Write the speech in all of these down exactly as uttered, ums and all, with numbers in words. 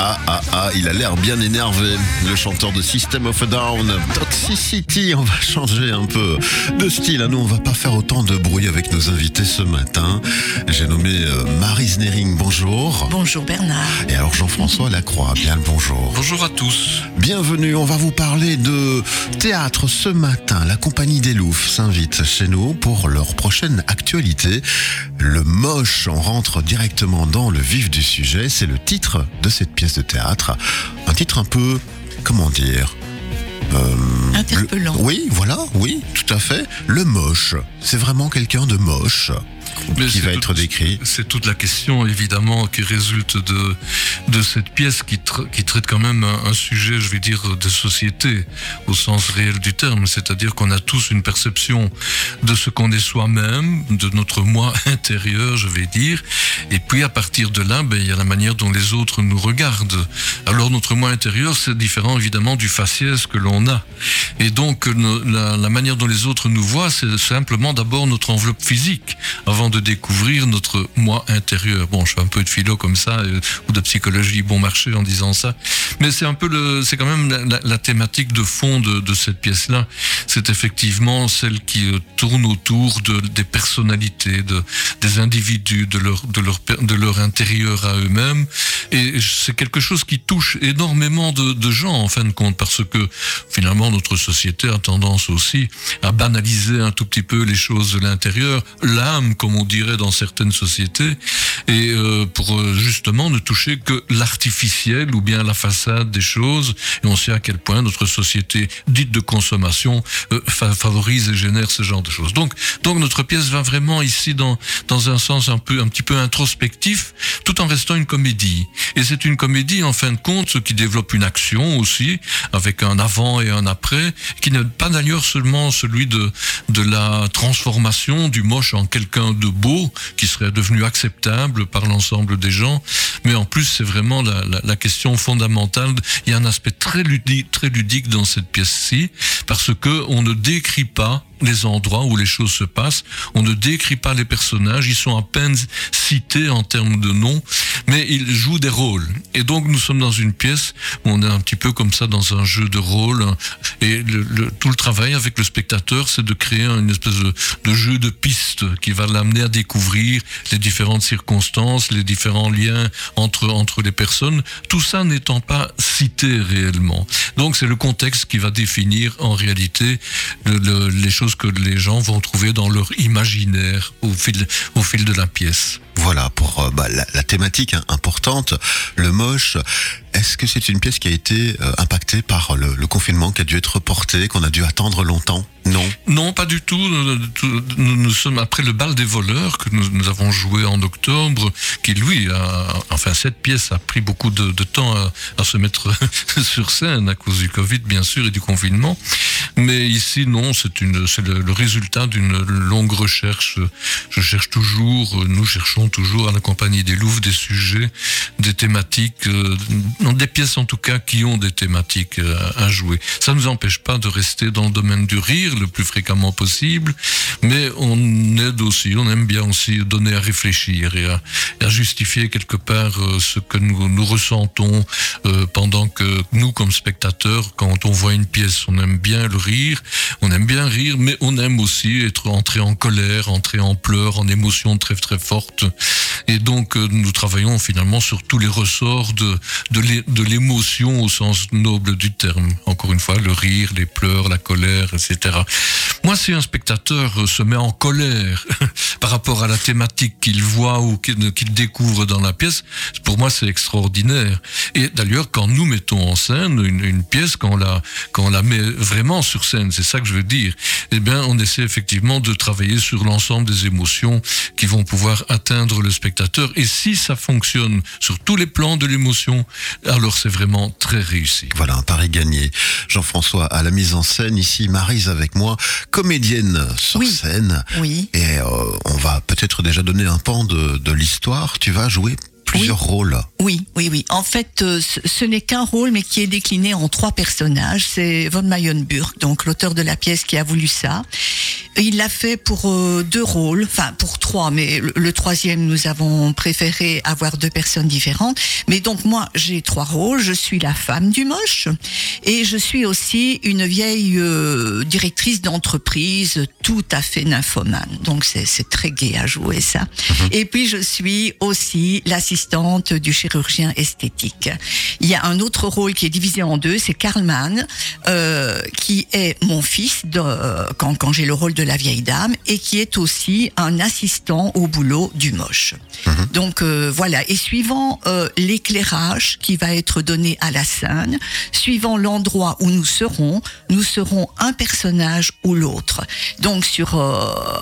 Ah ah ah, il a l'air bien énervé, le chanteur de System of a Down. Toxicity, on va changer un peu de style. Nous, on va pas faire autant de bruit avec nos invités ce matin. J'ai nommé euh, Marise Zennering, bonjour. Bonjour Bernard. Et alors Jean-François Lacroix, bien le bonjour. Bonjour à tous. Bienvenue, on va vous parler de théâtre ce matin. La Compagnie des Loups s'invite chez nous pour leur prochaine actualité. Le Moche, on rentre directement dans le vif du sujet. C'est le titre de cette pièce de théâtre, un titre un peu, comment dire, euh, interpellant. Le, oui, voilà, oui, tout à fait. Le moche, c'est vraiment quelqu'un de moche qui va tout, être décrit. C'est toute la question, évidemment, qui résulte de, de cette pièce qui, tra- qui traite quand même un, un sujet, je vais dire, de société, au sens réel du terme. C'est-à-dire qu'on a tous une perception de ce qu'on est soi-même, de notre moi intérieur, je vais dire. Et puis, à partir de là, ben, il y a la manière dont les autres nous regardent. Alors, notre moi intérieur, c'est différent, évidemment, du faciès que l'on a. Et donc, no, la, la manière dont les autres nous voient, c'est simplement d'abord notre enveloppe physique, avant de découvrir notre moi intérieur. Bon, je fais un peu de philo comme ça, euh, ou de psychologie bon marché en disant ça, mais c'est un peu le, c'est quand même la, la, la thématique de fond de, de cette pièce-là. C'est effectivement celle qui euh, tourne autour de, des personnalités, de, des individus, de leur, de leur, de leur intérieur à eux-mêmes. Et c'est quelque chose qui touche énormément de, de gens, en fin de compte, parce que finalement, notre société a tendance aussi à banaliser un tout petit peu les choses de l'intérieur, l'âme, comme on dirait dans certaines sociétés, et euh, pour euh, justement ne toucher que l'artificiel ou bien la façade des choses. Et on sait à quel point notre société dite de consommation euh, fa- favorise et génère ce genre de choses. Donc, donc notre pièce va vraiment ici dans dans un sens un peu un petit peu introspectif, tout en restant une comédie. Et c'est une comédie en fin de compte qui développe une action aussi, avec un avant et un après, qui n'est pas d'ailleurs seulement celui de de la transformation du moche en quelqu'un de beau qui serait devenu acceptable par l'ensemble des gens, mais en plus c'est vraiment la, la, la question fondamentale. Il y a un aspect très ludique, très ludique dans cette pièce-ci, parce que on ne décrit pas les endroits où les choses se passent, on ne décrit pas les personnages, ils sont à peine cités en termes de noms, mais ils jouent des rôles. Et donc nous sommes dans une pièce où on est un petit peu comme ça dans un jeu de rôle, et le, le, tout le travail avec le spectateur, c'est de créer une espèce de, de jeu de piste qui va l'amener à découvrir les différentes circonstances, les différents liens entre, entre les personnes, tout ça n'étant pas cité réellement. Donc c'est le contexte qui va définir en réalité le, le, les choses que les gens vont trouver dans leur imaginaire au fil, au fil de la pièce. Voilà pour euh, bah, la, la thématique hein, importante, le moche. Est-ce que c'est une pièce qui a été euh, impactée par le, le confinement, qui a dû être reporté, qu'on a dû attendre longtemps ? Non. Non, pas du tout. Nous, nous sommes après le bal des voleurs que nous, nous avons joué en octobre, qui lui, a, enfin cette pièce a pris beaucoup de, de temps à, à se mettre sur scène à cause du Covid, bien sûr, et du confinement. Mais ici, non, c'est, une, c'est le, le résultat d'une longue recherche. Je cherche toujours, nous cherchons toujours à la Compagnie des Loups des sujets, des thématiques, euh, des pièces en tout cas qui ont des thématiques à, à jouer. Ça ne nous empêche pas de rester dans le domaine du rire le plus fréquemment possible, mais on aide aussi, on aime bien aussi donner à réfléchir et à, à justifier quelque part euh, ce que nous, nous ressentons euh, pendant que nous, comme spectateurs, quand on voit une pièce, on aime bien le rire, on aime bien rire, mais on aime aussi être entré en colère, entré en pleurs, en émotions très très fortes. Et donc euh, nous travaillons finalement sur tous les ressorts de, de, l'é- de l'émotion au sens noble du terme. Encore une fois, le rire, les pleurs, la colère, et cetera. Moi, si un spectateur se met en colère par rapport à la thématique qu'il voit ou qu'il découvre dans la pièce, pour moi, c'est extraordinaire. Et d'ailleurs, quand nous mettons en scène une, une pièce, quand on, la, quand on la met vraiment sur scène, c'est ça que je veux dire, eh bien, on essaie effectivement de travailler sur l'ensemble des émotions qui vont pouvoir atteindre le spectateur. Et si ça fonctionne sur tous les plans de l'émotion, alors c'est vraiment très réussi. Voilà, un pari gagné. Jean-François, à la mise en scène, ici, Marise avec moi, comédienne sur oui. scène. Oui. Et euh, on va peut-être déjà donner un pan de, de l'histoire. Tu vas jouer plusieurs oui. rôles. Oui, oui, oui. En fait, euh, ce, ce n'est qu'un rôle, mais qui est décliné en trois personnages. C'est Von Mayenburg, donc l'auteur de la pièce, qui a voulu ça. Et il l'a fait pour euh, deux rôles, enfin pour trois, mais le, le troisième, nous avons préféré avoir deux personnes différentes. Mais donc moi, j'ai trois rôles. Je suis la femme du Moche et je suis aussi une vieille euh, directrice d'entreprise tout à fait nymphomane. Donc c'est, c'est très gai à jouer ça. Mmh. Et puis je suis aussi l'assistante du chirurgien esthétique. Il y a un autre rôle qui est divisé en deux, c'est Karl Mann, euh, qui est mon fils de, euh, quand, quand j'ai le rôle de la vieille dame et qui est aussi un assistant au boulot du Moche. Mmh. Donc euh, voilà, et suivant euh, l'éclairage qui va être donné à la scène, suivant l'endroit où nous serons, nous serons un personnage ou l'autre. Donc sur euh,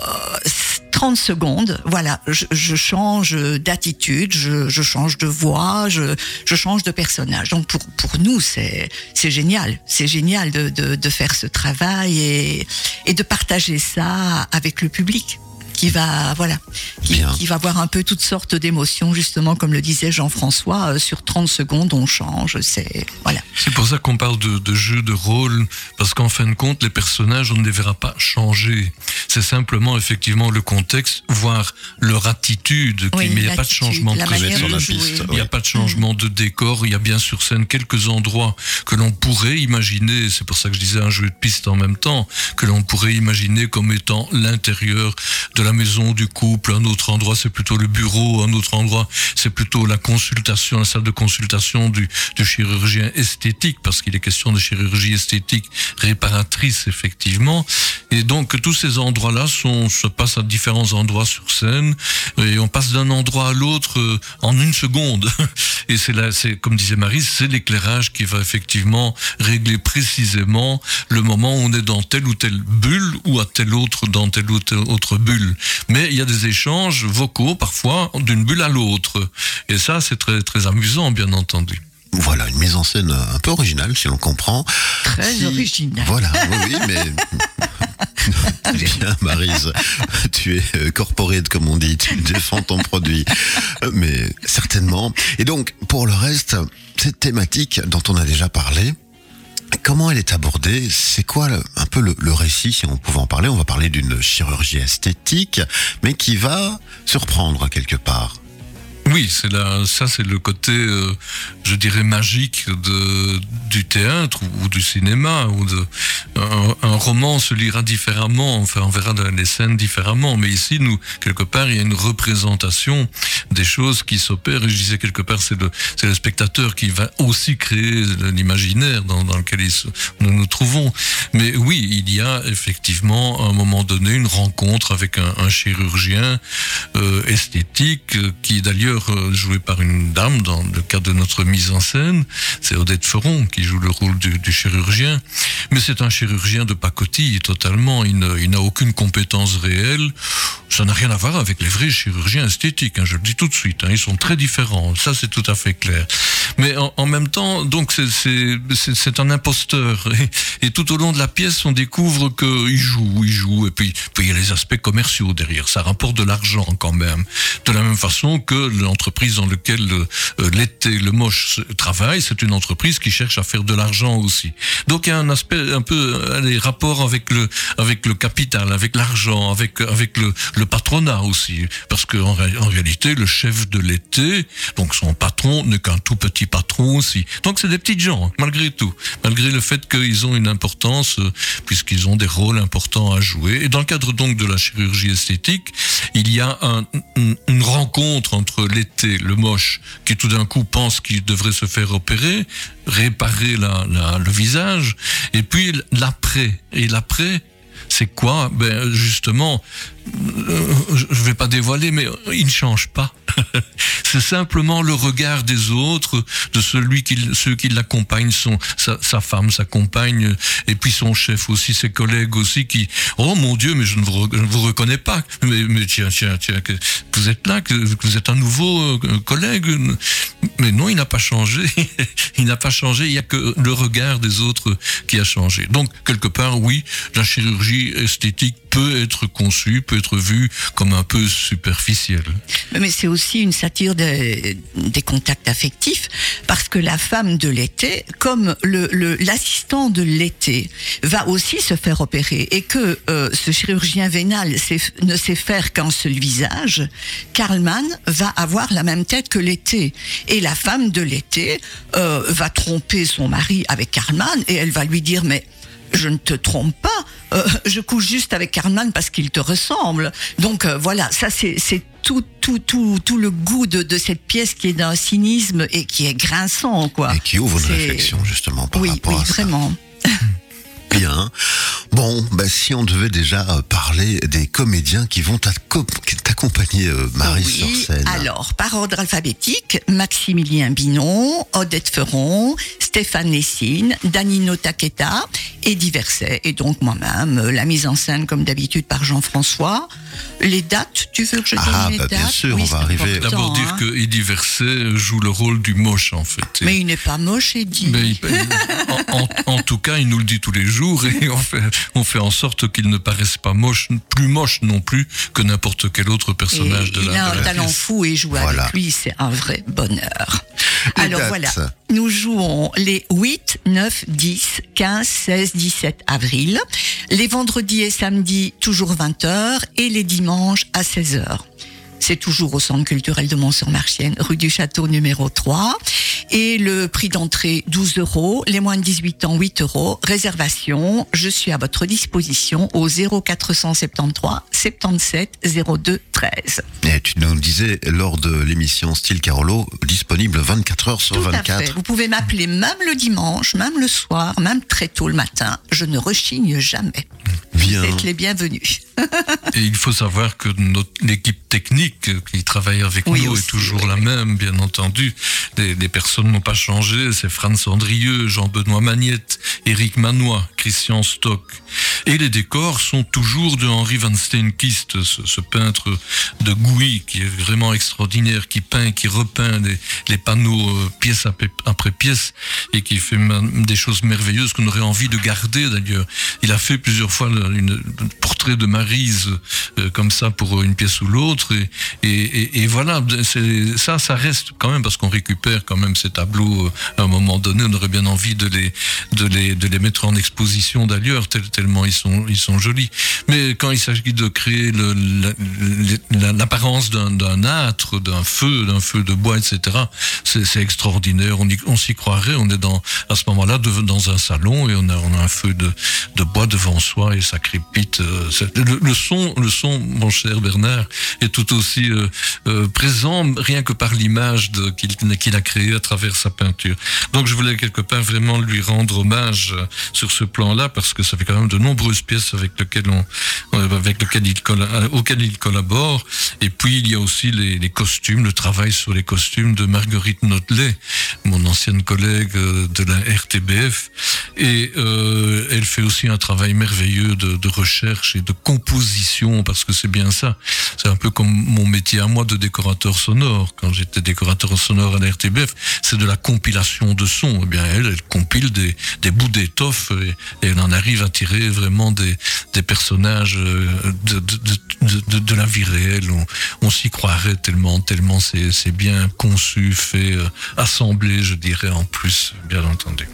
trente secondes, voilà, je, je change d'attitude, je, je change de voix, je, je change de personnage. Donc pour, pour nous, c'est, c'est génial. C'est génial de, de, de faire ce travail et, et de partager ça avec le public qui va, voilà, qui, qui va avoir un peu toutes sortes d'émotions, justement, comme le disait Jean-François, euh, sur trente secondes, on change. C'est, voilà. C'est pour ça qu'on parle de, de jeu, de rôle, parce qu'en fin de compte, les personnages, on ne les verra pas changer. C'est simplement, effectivement, le contexte, voire leur attitude. Oui, mais il n'y a pas de changement de piste. Il n'y a pas de changement de décor. Il y a bien sur scène quelques endroits que l'on pourrait imaginer, c'est pour ça que je disais un jeu de piste en même temps, que l'on pourrait imaginer comme étant l'intérieur de la maison du couple, un autre endroit c'est plutôt le bureau, un autre endroit c'est plutôt la consultation, la salle de consultation du, du chirurgien esthétique, parce qu'il est question de chirurgie esthétique réparatrice, effectivement. Et donc tous ces endroits-là sont, se passent à différents endroits sur scène, et on passe d'un endroit à l'autre en une seconde. Et c'est là, c'est, comme disait Marise, c'est l'éclairage qui va effectivement régler précisément le moment où on est dans telle ou telle bulle, ou à telle autre, dans telle ou telle autre bulle. Mais il y a des échanges vocaux, parfois, d'une bulle à l'autre. Et ça, c'est très, très amusant, bien entendu. Voilà, une mise en scène un peu originale, si l'on comprend. Très si... originale. Voilà, oui, oui mais... Bien, Marise, tu es corporate, comme on dit, tu défends ton produit, mais certainement. Et donc, pour le reste, cette thématique dont on a déjà parlé, comment elle est abordée? C'est quoi un peu le, le récit, si on pouvait en parler? On va parler d'une chirurgie esthétique, mais qui va surprendre quelque part. Oui, c'est là, ça c'est le côté, euh, je dirais, magique de, du théâtre ou, ou du cinéma. Ou de, un, un roman se lira différemment, enfin on verra les scènes différemment, mais ici, nous, quelque part, il y a une représentation des choses qui s'opèrent. Et je disais quelque part, c'est le, c'est le spectateur qui va aussi créer l'imaginaire dans, dans lequel il se, nous nous trouvons. Mais oui, il y a effectivement, à un moment donné, une rencontre avec un, un chirurgien euh, esthétique qui, d'ailleurs, joué par une dame dans le cadre de notre mise en scène. C'est Odette Ferron qui joue le rôle du, du chirurgien. Mais c'est un chirurgien de pacotille, totalement. Il, ne, il n'a aucune compétence réelle. Ça n'a rien à voir avec les vrais chirurgiens esthétiques, hein, je le dis tout de suite. Hein, ils sont très différents, ça c'est tout à fait clair. Mais en, en même temps, donc c'est, c'est, c'est, c'est un imposteur. Et, et tout au long de la pièce, on découvre qu'il joue, il joue. Et puis, puis il y a les aspects commerciaux derrière. Ça rapporte de l'argent quand même. De la même façon que l'entreprise dans laquelle euh, l'été, le Moche travaille, c'est une entreprise qui cherche à faire de l'argent aussi. Donc il y a un aspect un peu, les rapports avec le, avec le capital, avec l'argent, avec, avec le, le patronat aussi. Parce qu'en en réalité, le chef de l'été, donc son patron, n'est qu'un tout petit patron aussi. Donc c'est des petits gens, malgré tout. Malgré le fait qu'ils ont une importance, euh, puisqu'ils ont des rôles importants à jouer. Et dans le cadre donc de la chirurgie esthétique, il y a un, une rencontre entre l'été, le Moche, qui tout d'un coup pense qu'il devrait se faire opérer, réparer la, la, le visage, et puis l'après. Et l'après, c'est quoi? Ben justement, euh, je vais pas dévoiler, mais il ne change pas. C'est simplement le regard des autres, de celui qui, ceux qui l'accompagnent, son, sa, sa femme, sa compagne, et puis son chef aussi, ses collègues aussi, qui, oh mon Dieu, mais je ne vous, je ne vous reconnais pas. Mais, mais tiens, tiens, tiens, que vous êtes là, que vous êtes un nouveau collègue. Mais non, il n'a pas changé. Il n'a pas changé. Il n'y a que le regard des autres qui a changé. Donc, quelque part, oui, la chirurgie esthétique peut être conçue, peut être vue comme un peu superficielle. Mais c'est aussi une satire des, des contacts affectifs, parce que la femme de l'été, comme le, le, l'assistant de l'été, va aussi se faire opérer. Et que euh, ce chirurgien vénal sait, ne sait faire qu'un seul visage, Karl Mann va avoir la même tête que l'été. Et la femme de l'été euh, va tromper son mari avec Karl Mann, et elle va lui dire « mais je ne te trompe pas, euh, je couche juste avec Karl Mann parce qu'il te ressemble ». Donc euh, voilà, ça c'est, c'est tout, tout, tout, tout le goût de, de cette pièce qui est d'un cynisme et qui est grinçant, quoi. Et qui ouvre c'est... une réflexion justement par oui, rapport oui, à vraiment. Ça. Oui, vraiment. Bien. Bon, bah, si on devait déjà euh, parler des comédiens qui vont t'accom- t'accompagner, euh, Marie, oui, sur scène. Alors, par ordre alphabétique, Maximilien Binon, Odette Ferron, Stéphane Nessine, Danino Taquetta, Edi Verset, et donc moi-même, euh, la mise en scène, comme d'habitude, par Jean-François. Les dates, tu veux que je donne ah, les bah, dates? Ah, bien sûr, oui, on va arriver. D'abord dire hein. que Edi Verset joue le rôle du moche, en fait. Et... Mais il n'est pas moche, Edi. Mais il... en, en, en tout cas, il nous le dit tous les jours. Et on fait, on fait en sorte qu'il ne paraisse pas moche, plus moche non plus que n'importe quel autre personnage et de la pièce. Il a un talent fou et jouer voilà. avec lui, c'est un vrai bonheur. Les Alors dates. Voilà, nous jouons les huit, neuf, dix, quinze, seize, dix-sept avril, les vendredis et samedis toujours vingt heures et les dimanches à seize heures. C'est toujours au Centre culturel de Mont-sur-Marchienne, rue du Château numéro trois. Et le prix d'entrée, douze euros. Les moins de dix-huit ans, huit euros. Réservation, je suis à votre disposition au zéro quatre sept trois, sept sept, zéro deux, treize. Et tu nous disais, lors de l'émission Style Carolo, disponible vingt-quatre heures sur vingt-quatre. Tout à fait. Vous pouvez m'appeler même le dimanche, même le soir, même très tôt le matin. Je ne rechigne jamais. Bien. Vous êtes les bienvenus. Et il faut savoir que notre, l'équipe technique qui travaille avec oui, nous aussi, est toujours oui, la oui. même, bien entendu. Les, les personnes n'ont pas changé. C'est Franck Sandrieu, Jean-Benoît Magnette, Éric Manois, Christian Stock. Et les décors sont toujours de Henri Van Steenckist, ce, ce peintre de Gouy qui est vraiment extraordinaire, qui peint, qui repeint les, les panneaux euh, pièce après pièce et qui fait des choses merveilleuses qu'on aurait envie de garder d'ailleurs. Il a fait plusieurs fois un portrait de Marise euh, comme ça pour une pièce ou l'autre et, et, et, et voilà, c'est, ça, ça reste quand même parce qu'on récupère quand même ces tableaux euh, à un moment donné, on aurait bien envie de les, de les, de les mettre en exposition d'ailleurs, tel, tellement ils sont, ils sont jolis. Mais quand il s'agit de créer le, la, la, l'apparence d'un, d'un âtre, d'un feu, d'un feu de bois, et cetera, c'est, c'est extraordinaire. On, y, on s'y croirait, on est dans, à ce moment-là de, dans un salon et on a, on a un feu de, de bois devant soi et ça crépite. Euh, le, le son, le son, mon cher Bernard, est tout aussi euh, euh, présent, rien que par l'image de, qu'il, qu'il a créée à travers sa peinture. Donc je voulais quelque part vraiment lui rendre hommage sur ce plan-là parce que ça fait quand même de nombreuses pièces avec lesquelles on, avec lesquelles il colla- auxquelles il collabore. Et puis il y a aussi les, les costumes, le travail sur les costumes de Marguerite Notley, mon ancienne collègue de la R T B F. Et euh, elle fait aussi un travail merveilleux de, de recherche et de composition, parce que c'est bien ça. C'est un peu comme mon métier à moi de décorateur sonore. Quand j'étais décorateur sonore à la R T B F, c'est de la compilation de sons. Eh bien, elle, elle compile des, des bouts d'étoffe et, et elle en arrive à tirer vraiment des, des personnages de, de, de, de, de la vie réelle. On, on s'y croirait tellement, tellement c'est, c'est bien conçu, fait, euh, assemblé, je dirais, en plus, bien entendu.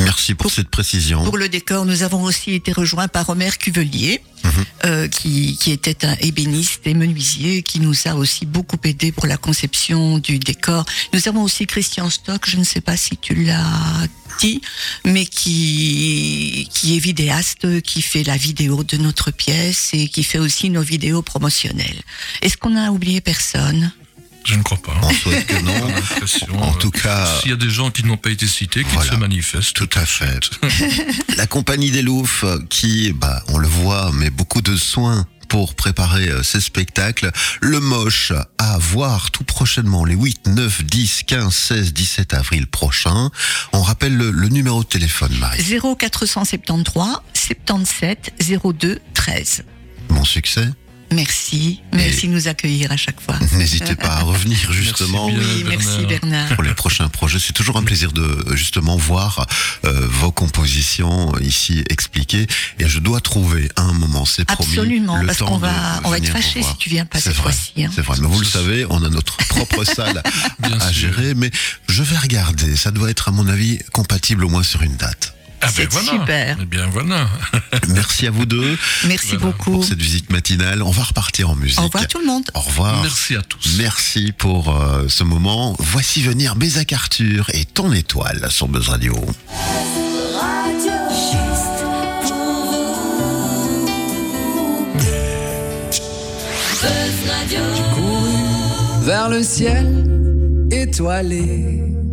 Merci pour, pour cette précision. Pour le décor, nous avons aussi été rejoints par Omer Cuvelier, mmh. euh, qui, qui était un ébéniste et menuisier, qui nous a aussi beaucoup aidé pour la conception du décor. Nous avons aussi Christian Stock, je ne sais pas si tu l'as dit, mais qui, qui est vidéaste, qui fait la vidéo de notre pièce et qui fait aussi nos vidéos promotionnelles. Est-ce qu'on a oublié personne ? Je ne crois pas. On souhaite que non. En tout cas... S'il y a des gens qui n'ont pas été cités, qui voilà, se manifestent. Tout à fait. La Compagnie des Loups, qui, bah, on le voit, met beaucoup de soins pour préparer ces spectacles. Le Moche, à voir tout prochainement, les huit, neuf, dix, quinze, seize, dix-sept avril prochain. On rappelle le, le numéro de téléphone, Marie. zéro quatre sept trois, sept sept, zéro deux, treize. Bon succès. Merci, merci et de nous accueillir à chaque fois. N'hésitez pas à revenir justement. Merci, oui, merci Bernard. Pour les prochains projets, c'est toujours un plaisir de justement voir euh, vos compositions ici expliquées. Et je dois trouver un moment, c'est promis. Absolument, parce qu'on va, on va être fâchés si tu viens pas cette fois-ci. Hein. C'est vrai, mais vous le savez, on a notre propre salle à gérer, mais je vais regarder. Ça doit être à mon avis compatible au moins sur une date. Ah ben c'est voilà. Super. Eh bien voilà. Merci à vous deux. Merci voilà. beaucoup pour cette visite matinale. On va repartir en musique. Au revoir tout le monde. Au revoir. Merci à tous. Merci pour euh, ce moment. Voici venir Bézac Arthur et Ton Étoile sur Buzz Radio. Buzz Radio. J'ai couru vers le ciel étoilé.